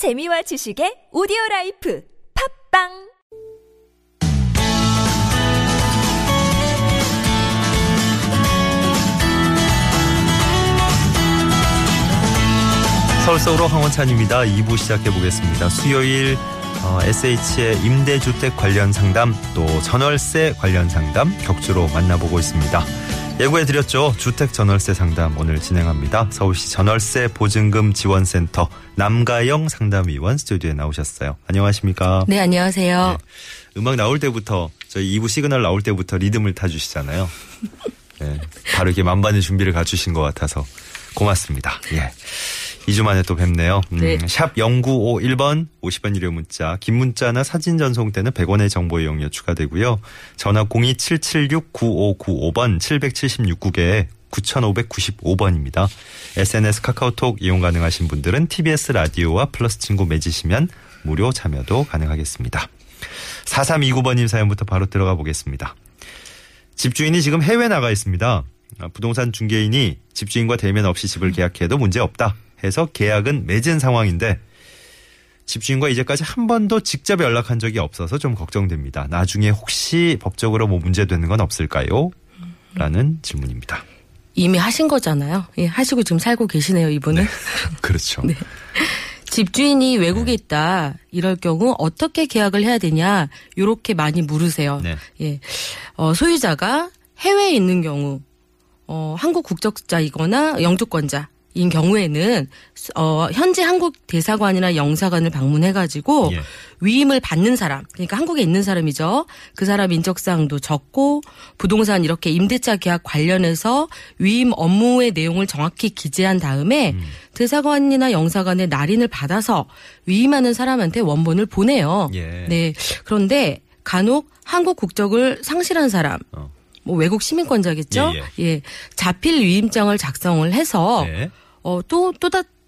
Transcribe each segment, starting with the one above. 재미와 지식의 오디오라이프 팝빵 서울서울로 황원찬입니다. 2부 시작해보겠습니다. 수요일 SH의 임대주택 관련 상담 또 전월세 관련 상담 격주로 만나보고 있습니다. 예고해드렸죠. 주택 전월세 상담 오늘 진행합니다. 서울시 전월세 보증금 지원센터 남가영 상담위원 스튜디오에 나오셨어요. 안녕하십니까. 네, 안녕하세요. 네, 음악 나올 때부터 저희 2부 시그널 나올 때부터 리듬을 타주시잖아요. 네, 바로 이렇게 만반의 준비를 갖추신 것 같아서 고맙습니다. 예. 2주 만에 또 뵙네요. 네. 샵 0951번 50원 유료 문자, 긴 문자나 사진 전송 때는 100원의 정보 이용료 추가되고요. 전화 027769595번 776국에 9595번입니다. SNS 카카오톡 이용 가능하신 분들은 TBS 라디오와 플러스 친구 맺으시면 무료 참여도 가능하겠습니다. 4329번님 사연부터 바로 들어가 보겠습니다. 집주인이 지금 해외 나가 있습니다. 부동산 중개인이 집주인과 대면 없이 집을 계약해도 문제없다 해서 계약은 맺은 상황인데 집주인과 이제까지 한 번도 직접 연락한 적이 없어서 좀 걱정됩니다. 나중에 혹시 법적으로 뭐 문제되는 건 없을까요? 라는 질문입니다. 이미 하신 거잖아요. 예, 하시고 지금 살고 계시네요, 이분은. 네, 그렇죠. 네. 집주인이 외국에 있다 이럴 경우 어떻게 계약을 해야 되냐 이렇게 많이 물으세요. 네. 예, 소유자가 해외에 있는 경우 한국 국적자이거나 영주권자 인 경우에는 현지 한국 대사관이나 영사관을 방문해가지고 예. 위임을 받는 사람, 그러니까 한국에 있는 사람이죠. 그 사람 인적사항도 적고 부동산 이렇게 임대차 계약 관련해서 위임 업무의 내용을 정확히 기재한 다음에 대사관이나 영사관의 날인을 받아서 위임하는 사람한테 원본을 보내요. 예. 네. 그런데 간혹 한국 국적을 상실한 사람. 뭐 외국 시민권자겠죠? 예, 예. 예. 자필 위임장을 작성을 해서 예.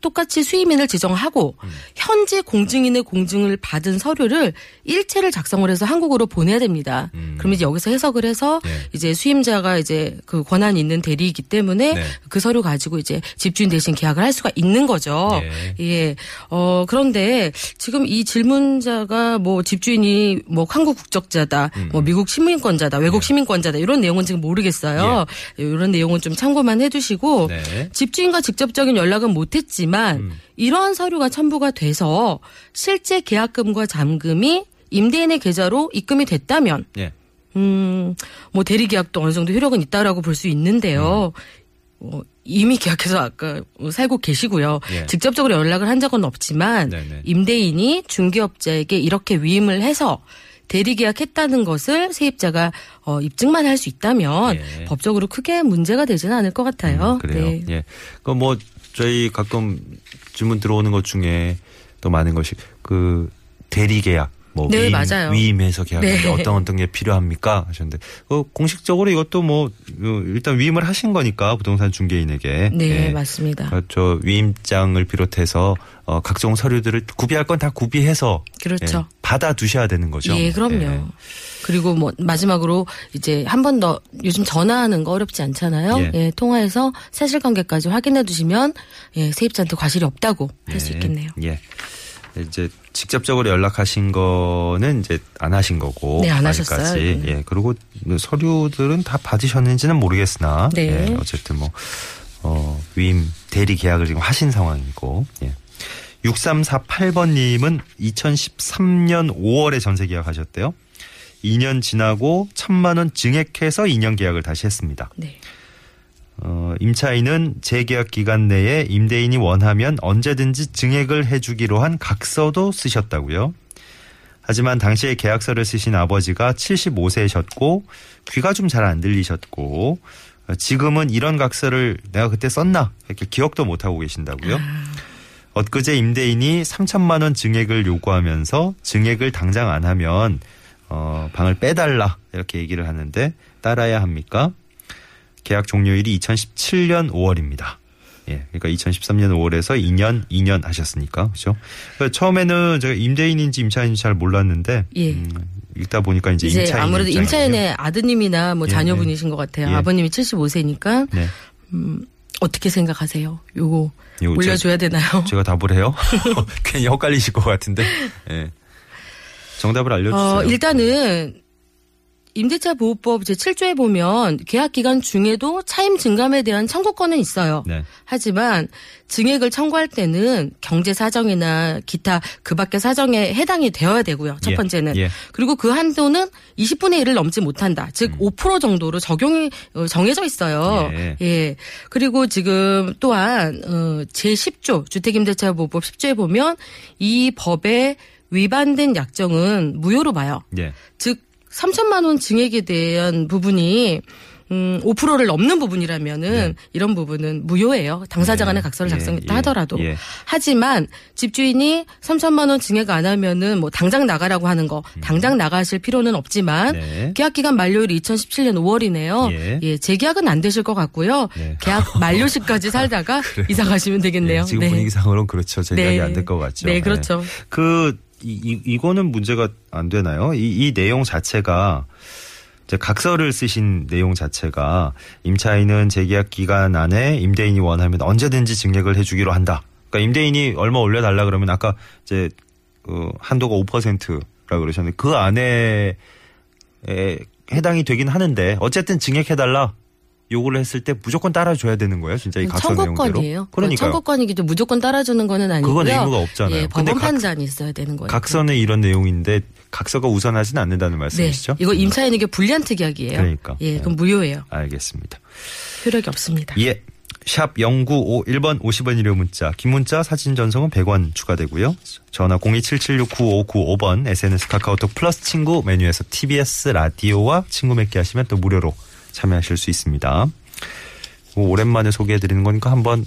똑같이 수임인을 지정하고 현지 공증인의 공증을 받은 서류를 일체를 작성을 해서 한국으로 보내야 됩니다. 그러면 이제 여기서 해석을 해서 네. 이제 수임자가 이제 그 권한이 있는 대리이기 때문에 네. 그 서류 가지고 이제 집주인 대신 계약을 할 수가 있는 거죠. 네. 예. 그런데 지금 이 질문자가 뭐 집주인이 뭐 한국 국적자다, 뭐 미국 시민권자다, 외국 네. 시민권자다 이런 내용은 지금 모르겠어요. 네. 이런 내용은 좀 참고만 해두시고 네. 집주인과 직접적인 연락은 못했지만 이러한 서류가 첨부가 돼서 실제 계약금과 잔금이 임대인의 계좌로 입금이 됐다면 예. 뭐 대리계약도 어느 정도 효력은 있다라고 볼 수 있는데요. 이미 계약해서 아까 살고 계시고요. 예. 직접적으로 연락을 한 적은 없지만 네네. 임대인이 중개업자에게 이렇게 위임을 해서 대리계약했다는 것을 세입자가 입증만 할 수 있다면 예. 법적으로 크게 문제가 되지는 않을 것 같아요. 그래요. 네. 예. 그럼 뭐 저희 가끔 질문 들어오는 것 중에 또 많은 것이 그 대리계약, 뭐 네, 위임해서 계약하는데 네. 어떤 게 필요합니까? 하셨는데 공식적으로 이것도 뭐 일단 위임을 하신 거니까 부동산 중개인에게 네, 네. 맞습니다. 저 위임장을 비롯해서 각종 서류들을 구비할 건 다 구비해서 그렇죠. 네, 받아 두셔야 되는 거죠. 예, 그럼요. 네. 그리고 뭐 마지막으로 이제 한 번 더 요즘 전화하는 거 어렵지 않잖아요. 예. 예, 통화해서 사실관계까지 확인해 두시면 예, 세입자한테 과실이 없다고 할 수 예. 있겠네요. 예. 이제 직접적으로 연락하신 거는 이제 안 하신 거고. 네, 안 하셨어요. 예. 그리고 서류들은 다 받으셨는지는 모르겠으나. 네. 예, 어쨌든 뭐, 위임 대리 계약을 지금 하신 상황이고. 예. 6348번님은 2013년 5월에 전세 계약하셨대요. 2년 지나고 1,000만 원 증액해서 2년 계약을 다시 했습니다. 네. 임차인은 재계약 기간 내에 임대인이 원하면 언제든지 증액을 해주기로 한 각서도 쓰셨다고요. 하지만 당시에 계약서를 쓰신 아버지가 75세셨고 귀가 좀 잘 안 들리셨고 지금은 이런 각서를 내가 그때 썼나 이렇게 기억도 못하고 계신다고요. 엊그제 임대인이 3,000만 원 증액을 요구하면서 증액을 당장 안 하면 방을 빼달라 이렇게 얘기를 하는데 따라야 합니까? 계약 종료일이 2017년 5월입니다. 예, 그러니까 2013년 5월에서 2년 하셨으니까 그렇죠. 그러니까 처음에는 제가 임대인인지 임차인인지 잘 몰랐는데 예. 읽다 보니까 이제 임차인 아무래도 임차인의 아드님이나 뭐 예, 자녀분이신 것 같아요. 예. 아버님이 75세니까 네. 어떻게 생각하세요? 요거 올려줘야 되나요? 제가 답을 해요? 괜히 헷갈리실 것 같은데. 네. 정답을 알려주세요. 일단은 임대차보호법 제7조에 보면 계약기간 중에도 차임 증감에 대한 청구권은 있어요. 네. 하지만 증액을 청구할 때는 경제사정이나 기타 그 밖의 사정에 해당이 되어야 되고요. 첫 번째는. 예. 그리고 그 한도는 20분의 1을 넘지 못한다. 즉 5% 정도로 적용이 정해져 있어요. 예. 예. 그리고 지금 또한 제10조 주택임대차보호법 10조에 보면 이 법에 위반된 약정은 무효로 봐요. 예. 즉 3천만 원 증액에 대한 부분이 5%를 넘는 부분이라면은 이런 부분은 무효예요. 당사자 간의 각서를 작성했다 하더라도. 하지만 집주인이 3천만 원 증액 안 하면은 뭐 당장 나가라고 하는 거 당장 나가실 필요는 없지만 계약 기간 만료일이 2017년 5월이네요. 예, 재계약은 안 되실 것 같고요. 계약 만료시까지 살다가 이사 가시면 되겠네요. 지금 분위기상으로는 그렇죠. 재계약이 안 될 것 같죠. 네, 그렇죠. 이거는 문제가 안 되나요? 이 내용 자체가 이제 각서를 쓰신 내용 자체가 임차인은 재계약 기간 안에 임대인이 원하면 언제든지 증액을 해주기로 한다. 그러니까 임대인이 얼마 올려달라 그러면 아까 이제 한도가 5%라고 그러셨는데 그 안에 해당이 되긴 하는데 어쨌든 증액해달라. 요구를 했을 때 무조건 따라줘야 되는 거예요, 진짜 이 각서 내용대로. 청구권이에요. 그러니까 청구권이기도 무조건 따라주는 거는 아니고요. 그건 의무가 없잖아요. 예, 법원 판단이 있어야 되는 거예요. 각서는 이런 내용인데 각서가 우선하진 않는다는 말씀이시죠? 네, 이거 임차인에게 불리한 특약이에요. 그러니까. 예, 그럼 무효예요. 알겠습니다. 효력이 없습니다. 예, 샵 0951번 50원 유료 문자, 긴 문자 사진 전송은 100원 추가되고요. 전화 027769595번, SNS 카카오톡 플러스 친구 메뉴에서 TBS 라디오와 친구 맺기 하시면 또 무료로 참여하실 수 있습니다. 뭐 오랜만에 소개해드리는 거니까 한번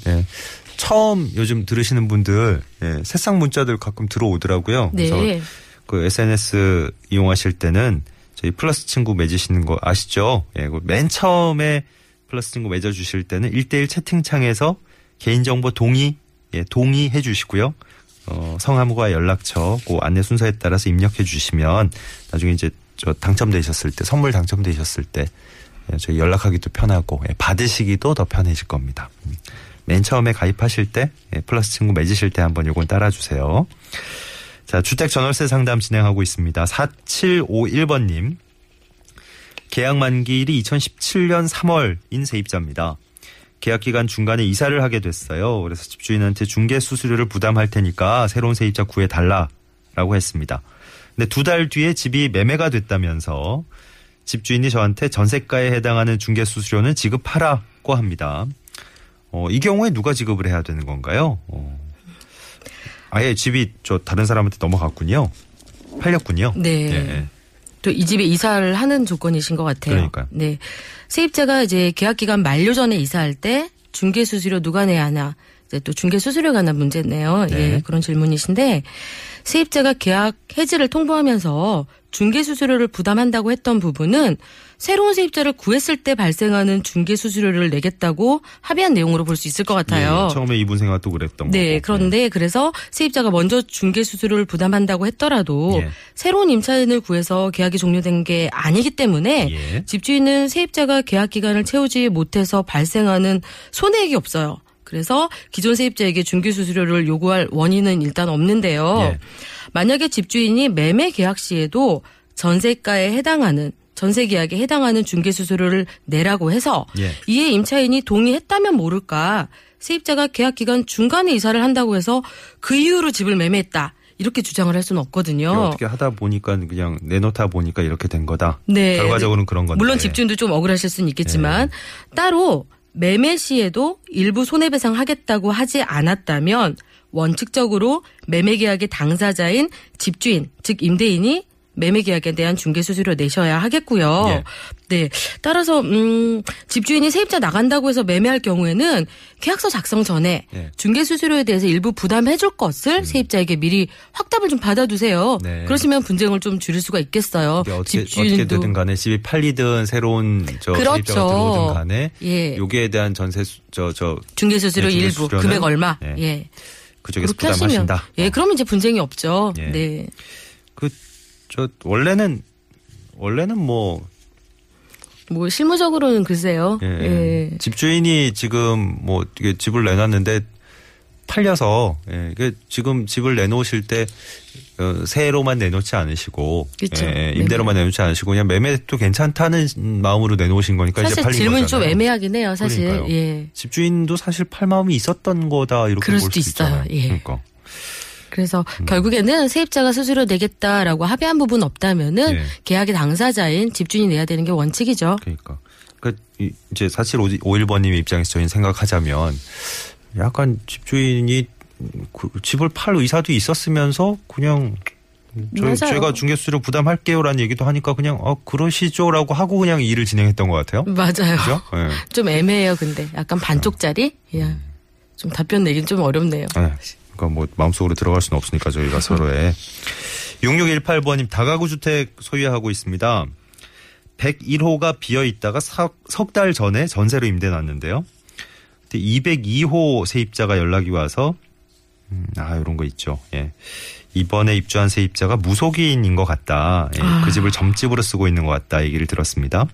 처음 요즘 들으시는 분들 새싹 문자들 가끔 들어오더라고요. 네. 그래서 그 SNS 이용하실 때는 저희 플러스 친구 맺으시는 거 아시죠? 예, 맨 처음에 플러스 친구 맺어주실 때는 1:1 채팅창에서 개인정보 동의해 주시고요. 성함과 연락처, 그 안내 순서에 따라서 입력해 주시면 나중에 이제 선물 당첨되셨을 때 저희 연락하기도 편하고 받으시기도 더 편해질 겁니다. 맨 처음에 가입하실 때 플러스 친구 맺으실 때 한번 요건 따라주세요. 자, 주택 전월세 상담 진행하고 있습니다. 4751번님. 계약 만기일이 2017년 3월인 세입자입니다. 계약 기간 중간에 이사를 하게 됐어요. 그래서 집주인한테 중개 수수료를 부담할 테니까 새로운 세입자 구해달라고 했습니다. 근데 2달 뒤에 집이 매매가 됐다면서 집주인이 저한테 전세가에 해당하는 중개수수료는 지급하라고 합니다. 이 경우에 누가 지급을 해야 되는 건가요? 아예 집이 다른 사람한테 넘어갔군요. 팔렸군요. 네. 네. 또 이 집에 이사를 하는 조건이신 것 같아요. 그러니까요. 네. 세입자가 이제 계약기간 만료 전에 이사할 때 중개수수료 누가 내야 하나. 이제 또 중개수수료에 관한 문제네요. 네. 예, 그런 질문이신데 세입자가 계약 해지를 통보하면서 중개수수료를 부담한다고 했던 부분은 새로운 세입자를 구했을 때 발생하는 중개수수료를 내겠다고 합의한 내용으로 볼 수 있을 것 같아요. 네, 처음에 이분 생각도 그랬던 거고. 네. 그런데 그래서 세입자가 먼저 중개수수료를 부담한다고 했더라도 새로운 임차인을 구해서 계약이 종료된 게 아니기 때문에 집주인은 세입자가 계약 기간을 채우지 못해서 발생하는 손해액이 없어요. 그래서 기존 세입자에게 중개수수료를 요구할 원인은 일단 없는데요. 만약에 집주인이 매매 계약 시에도 전세가에 해당하는 전세계약에 해당하는 중개수수료를 내라고 해서 이에 임차인이 동의했다면 모를까 세입자가 계약 기간 중간에 이사를 한다고 해서 그 이유로 집을 매매했다. 이렇게 주장을 할 수는 없거든요. 어떻게 하다 보니까 그냥 내놓다 보니까 이렇게 된 거다. 네. 결과적으로는 그런 건데. 물론 집주인도 좀 억울하실 수는 있겠지만 따로 매매 시에도 일부 손해배상하겠다고 하지 않았다면 원칙적으로 매매계약의 당사자인 집주인, 즉 임대인이 매매계약에 대한 중개수수료 내셔야 하겠고요. 네, 따라서 집주인이 세입자 나간다고 해서 매매할 경우에는 계약서 작성 전에 중개수수료에 대해서 일부 부담해 줄 것을 세입자에게 미리 확답을 좀 받아두세요. 네. 그러시면 분쟁을 좀 줄일 수가 있겠어요. 어떻게 되든 간에 집이 팔리든 새로운 세입자가 들어오든 간에 여기에 대한 중개수수료 일부 금액 얼마. 그쪽에서 부담하신다. 그럼 이제 분쟁이 없죠. 네. 원래는 뭐 뭐 실무적으로는 글쎄요. 예. 예. 집주인이 지금 뭐 이게 집을 내놨는데 팔려서 예. 지금 집을 내놓으실 때 세로만 내놓지 않으시고 예. 임대로만 내놓지 않으시고 그냥 매매도 괜찮다는 마음으로 내놓으신 거니까 사실 이제 팔린 질문이 거잖아요. 좀 애매하긴 해요. 사실 예. 집주인도 사실 팔 마음이 있었던 거다 이렇게 볼 수도 있어요. 있잖아요. 예. 그러니까. 그래서 결국에는 세입자가 수수료 내겠다라고 합의한 부분 없다면은 예. 계약의 당사자인 집주인이 내야 되는 게 원칙이죠. 그러니까 이제 사실 51번님 입장에서 저희는 생각하자면 약간 집주인이 그 집을 팔 의사도 있었으면서 그냥 제가 중개수수료 부담할게요라는 얘기도 하니까 그냥 그러시죠라고 하고 그냥 일을 진행했던 것 같아요. 맞아요. 그렇죠? 네. 좀 애매해요. 근데 약간 반쪽짜리? 예. 좀 답변 내긴 좀 어렵네요. 네. 그러니까 뭐 마음속으로 들어갈 수는 없으니까 저희가 서로의 6618번님 다가구 주택 소유하고 있습니다. 101호가 비어있다가 석 달 전에 전세로 임대놨는데요. 202호 세입자가 연락이 와서 이런 거 있죠. 예. 이번에 입주한 세입자가 무속인인 것 같다. 예. 그 집을 점집으로 쓰고 있는 것 같다 얘기를 들었습니다.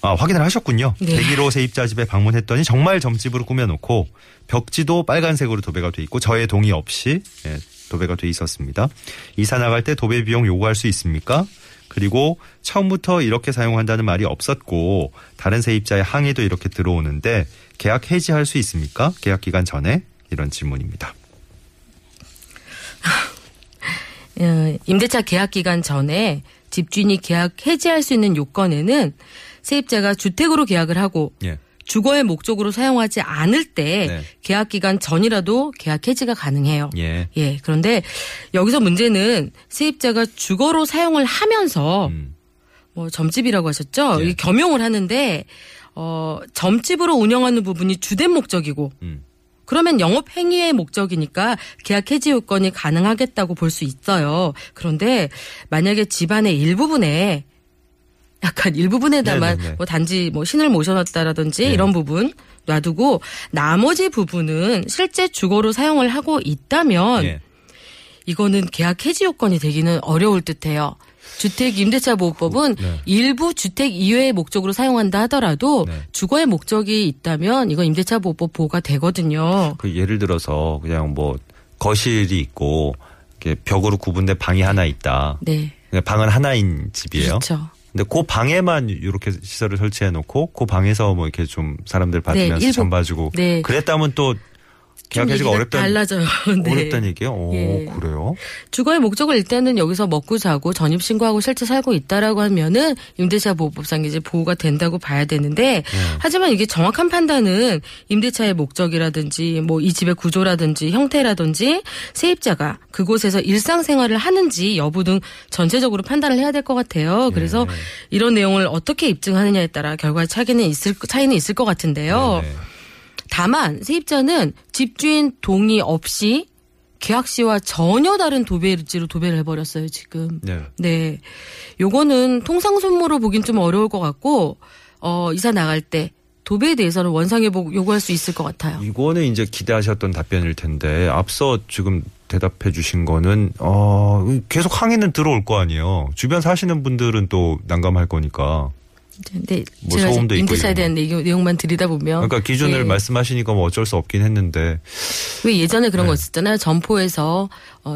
확인을 하셨군요. 네. 101호 세입자 집에 방문했더니 정말 점집으로 꾸며놓고 벽지도 빨간색으로 도배가 돼 있고 저의 동의 없이 예, 도배가 돼 있었습니다. 이사 나갈 때 도배 비용 요구할 수 있습니까? 그리고 처음부터 이렇게 사용한다는 말이 없었고 다른 세입자의 항의도 이렇게 들어오는데 계약 해지할 수 있습니까? 계약 기간 전에 이런 질문입니다. 임대차 계약 기간 전에 집주인이 계약 해지할 수 있는 요건에는 세입자가 주택으로 계약을 하고 예. 주거의 목적으로 사용하지 않을 때 네. 계약 기간 전이라도 계약 해지가 가능해요. 예. 예. 그런데 여기서 문제는 세입자가 주거로 사용을 하면서 뭐 점집이라고 하셨죠? 예. 겸용을 하는데 점집으로 운영하는 부분이 주된 목적이고 그러면 영업 행위의 목적이니까 계약 해지 요건이 가능하겠다고 볼 수 있어요. 그런데 만약에 집안의 일부분에 약간 일부분에다만 뭐 단지 뭐 신을 모셔놨다라든지 네네. 이런 부분 놔두고 나머지 부분은 실제 주거로 사용을 하고 있다면 네. 이거는 계약 해지 요건이 되기는 어려울 듯해요. 주택 임대차 보호법은 네. 일부 주택 이외의 목적으로 사용한다 하더라도 네. 주거의 목적이 있다면 이건 임대차 보호법 보호가 되거든요. 그 예를 들어서 그냥 뭐 거실이 있고 이렇게 벽으로 구분된 방이 하나 있다. 네. 방은 하나인 집이에요. 그렇죠. 근데 그 방에만 이렇게 시설을 설치해 놓고 그 방에서 뭐 이렇게 좀 사람들 받으면서 네, 전봐주고 네. 그랬다면 또 계약 해지가 달라져요. 네. 어렵다는 얘기예요? 오, 예. 그래요? 주거의 목적을 일단은 여기서 먹고 자고 전입신고하고 실제 살고 있다라고 하면은 임대차 보호법상 이제 보호가 된다고 봐야 되는데 네. 하지만 이게 정확한 판단은 임대차의 목적이라든지 뭐 이 집의 구조라든지 형태라든지 세입자가 그곳에서 일상생활을 하는지 여부 등 전체적으로 판단을 해야 될 것 같아요. 그래서 네. 이런 내용을 어떻게 입증하느냐에 따라 결과의 차이는 있을 것 같은데요. 네. 다만 세입자는 집주인 동의 없이 계약 시와 전혀 다른 도배지로 도배를 해버렸어요 지금. 네. 네. 요거는 통상 손모로 보긴 좀 어려울 것 같고 이사 나갈 때 도배에 대해서는 원상회복 요구할 수 있을 것 같아요. 이거는 이제 기대하셨던 답변일 텐데 앞서 지금 대답해 주신 거는 계속 항의는 들어올 거 아니에요. 주변 사시는 분들은 또 난감할 거니까. 근데 뭐 제가 임대차에 대한 내용만 들이다 보면 그러니까 기준을 예. 말씀하시니까 뭐 어쩔 수 없긴 했는데 왜 예전에 그런 네. 거 있었잖아요. 점포에서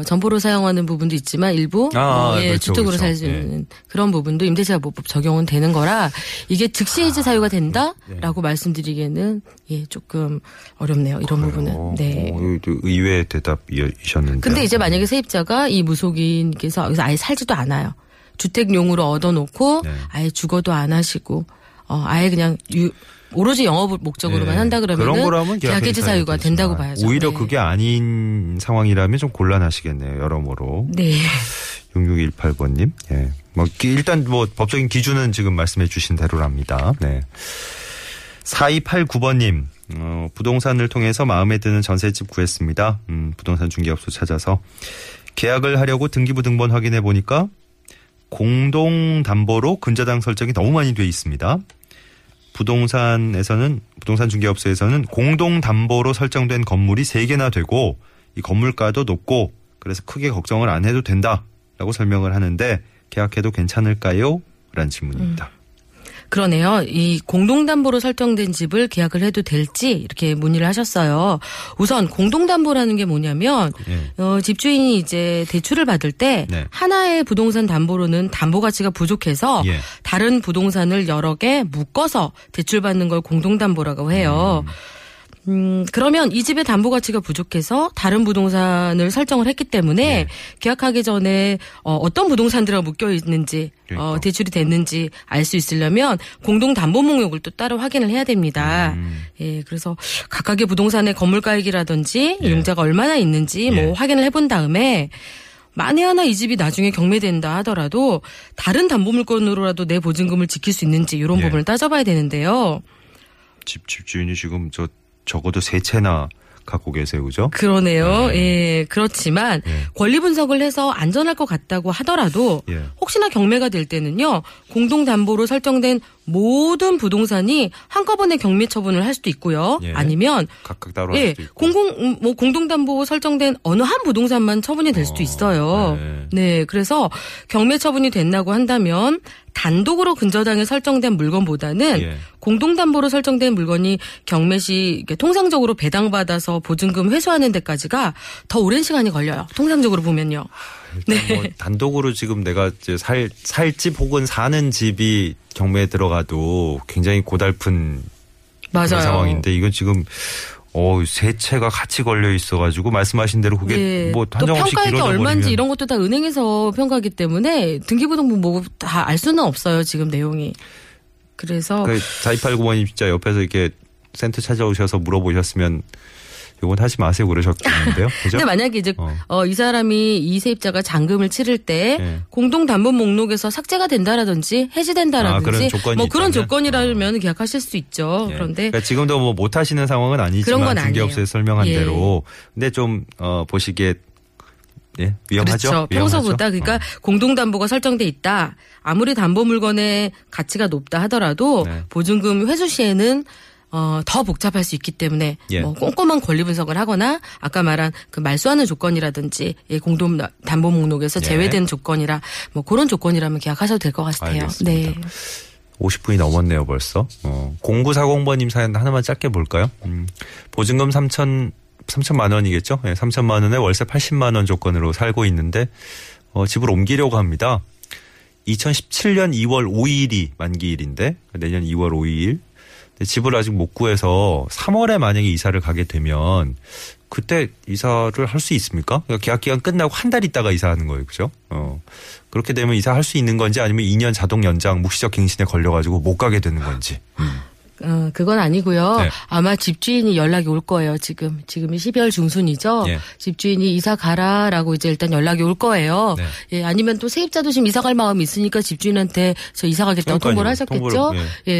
점포로 사용하는 부분도 있지만 일부 예, 그렇죠, 주택으로 그렇죠. 살 수 있는 예. 그런 부분도 임대차 보호법 적용은 되는 거라 이게 즉시 해지 사유가 된다라고 네. 말씀드리기에는 예, 조금 어렵네요. 이런 그래요. 부분은 네. 의외의 대답이셨는데 근데 이제 만약에 세입자가 이 무속인께서 여기서 아예 살지도 않아요. 주택용으로 얻어놓고 네. 아예 주거도 안 하시고 아예 그냥 오로지 영업 목적으로만 네. 한다 그러면 계약 해지 사유가 된다고 봐야죠. 오히려 네. 그게 아닌 상황이라면 좀 곤란하시겠네요. 여러모로. 네. 6618번님. 예. 뭐 일단 뭐 법적인 기준은 지금 말씀해 주신 대로랍니다. 네. 4289번님. 부동산을 통해서 마음에 드는 전셋집 구했습니다. 부동산 중개업소 찾아서. 계약을 하려고 등기부 등본 확인해 보니까 공동담보로 근저당 설정이 너무 많이 돼 있습니다. 부동산 중개업소에서는 공동담보로 설정된 건물이 3개나 되고 이 건물가도 높고 그래서 크게 걱정을 안 해도 된다라고 설명을 하는데 계약해도 괜찮을까요? 라는 질문입니다. 그러네요. 이 공동담보로 설정된 집을 계약을 해도 될지 이렇게 문의를 하셨어요. 우선 공동담보라는 게 뭐냐면 집주인이 이제 대출을 받을 때 하나의 부동산 담보로는 담보 가치가 부족해서 다른 부동산을 여러 개 묶어서 대출받는 걸 공동담보라고 해요. 그러면 이 집의 담보 가치가 부족해서 다른 부동산을 설정을 했기 때문에 계약하기 전에 어떤 부동산들하고 묶여 있는지 대출이 됐는지 알 수 있으려면 공동 담보 목록을 또 따로 확인을 해야 됩니다. 예, 그래서 각각의 부동산의 건물가액이라든지 용자가 얼마나 있는지 뭐 확인을 해본 다음에 만에 하나 이 집이 나중에 경매된다 하더라도 다른 담보 물건으로라도 내 보증금을 지킬 수 있는지 이런 부분을 따져봐야 되는데요. 집주인이 지금 적어도 세 채나 갖고 계세요, 그죠? 그러네요. 예, 그렇지만 권리 분석을 해서 안전할 것 같다고 하더라도 혹시나 경매가 될 때는요, 공동담보로 설정된 모든 부동산이 한꺼번에 경매 처분을 할 수도 있고요. 아니면 각각 따로 할 수도 있고. 공동담보 설정된 어느 한 부동산만 처분이 될 수도 있어요. 네, 그래서 경매 처분이 된다고 한다면 단독으로 근저당에 설정된 물건보다는 공동담보로 설정된 물건이 경매 시 통상적으로 배당받아서 보증금 회수하는 데까지가 더 오랜 시간이 걸려요. 통상적으로 보면요. 뭐 단독으로 지금 내가 이제 살 집 혹은 사는 집이 경매에 들어가도 굉장히 고달픈 그런 상황인데 이건 지금 세 채가 같이 걸려 있어가지고 말씀하신 대로 그게 뭐 한정없이 길어져 버리면. 또 평가액이 얼마인지 이런 것도 다 은행에서 평가하기 때문에 등기부등본 뭐 다 알 수는 없어요. 지금 내용이. 그래서. 4289번님 진짜 옆에서 이렇게 센터 찾아오셔서 물어보셨으면 요건 하지 마세요 그러셨겠는데요. 그죠? 근데 만약에 이제 이 사람이 이 세입자가 잔금을 치를 때 공동담보 목록에서 삭제가 된다라든지 해지된다라든지 그런 조건이 그런 조건이라면 계약하실 수 있죠. 그런데 그러니까 지금도 뭐 못 하시는 상황은 아니지만 중개업소에 설명한 대로 근데 좀 보시기에 위험하죠. 그렇죠. 평소보다 그러니까 공동담보가 설정돼 있다. 아무리 담보 물건의 가치가 높다 하더라도 보증금 회수 시에는 더 복잡할 수 있기 때문에 뭐 꼼꼼한 권리 분석을 하거나 아까 말한 그 말소하는 조건이라든지 공동 담보 목록에서 제외된 조건이라 뭐 그런 조건이라면 계약하셔도 될 것 같아요. 알겠습니다. 네. 50분이 넘었네요 벌써. 0940번님 사연 하나만 짧게 볼까요? 보증금 3천만 원이겠죠? 3천만 원에 월세 80만 원 조건으로 살고 있는데 집을 옮기려고 합니다. 2017년 2월 5일이 만기일인데 내년 2월 5일. 집을 아직 못 구해서 3월에 만약에 이사를 가게 되면 그때 이사를 할 수 있습니까? 그러니까 계약 기간 끝나고 한 달 있다가 이사하는 거예요. 그죠? 그렇게 되면 이사할 수 있는 건지 아니면 2년 자동 연장 묵시적 갱신에 걸려가지고 못 가게 되는 건지. 그건 아니고요. 아마 집주인이 연락이 올 거예요. 지금이 12월 중순이죠. 집주인이 이사 가라라고 이제 일단 연락이 올 거예요. 예, 아니면 또 세입자도 지금 이사 갈 마음이 있으니까 집주인한테 저 이사 가겠다고 통보를 하셨겠죠.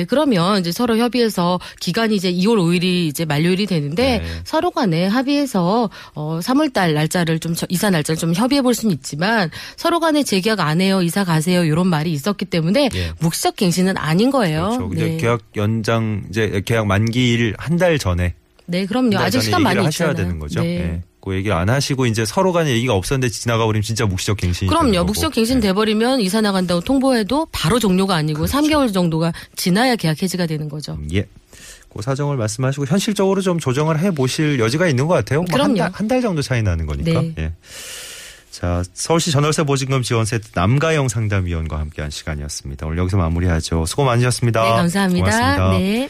그러면 이제 서로 협의해서 기간이 이제 2월 5일이 이제 만료일이 되는데 서로 간에 합의해서 3월달 날짜를 좀 이사 날짜를 좀 협의해 볼 수는 있지만 서로 간에 재계약 안 해요, 이사 가세요 이런 말이 있었기 때문에 묵시적 갱신은 아닌 거예요. 그렇죠. 이제 계약 연장 이제 계약 만기일 한 달 전에. 네, 그럼요. 아직 시간 많이 있잖아요. 하셔야 되는 거죠. 그 얘기를 안 하시고 이제 서로 간에 얘기가 없었는데 지나가버리면 진짜 묵시적 갱신이 되는 거고. 그럼요. 묵시적 갱신 돼버리면 이사 나간다고 통보해도 바로 종료가 아니고 3개월 정도가 지나야 계약 해지가 되는 거죠. 그 사정을 말씀하시고 현실적으로 좀 조정을 해보실 여지가 있는 것 같아요. 그럼요. 한 달 정도 차이 나는 거니까. 자, 서울시 전월세 보증금 지원센터 남가영 상담위원과 함께한 시간이었습니다. 오늘 여기서 마무리하죠. 수고 많으셨습니다. 네, 감사합니다. 고맙습니다. 네.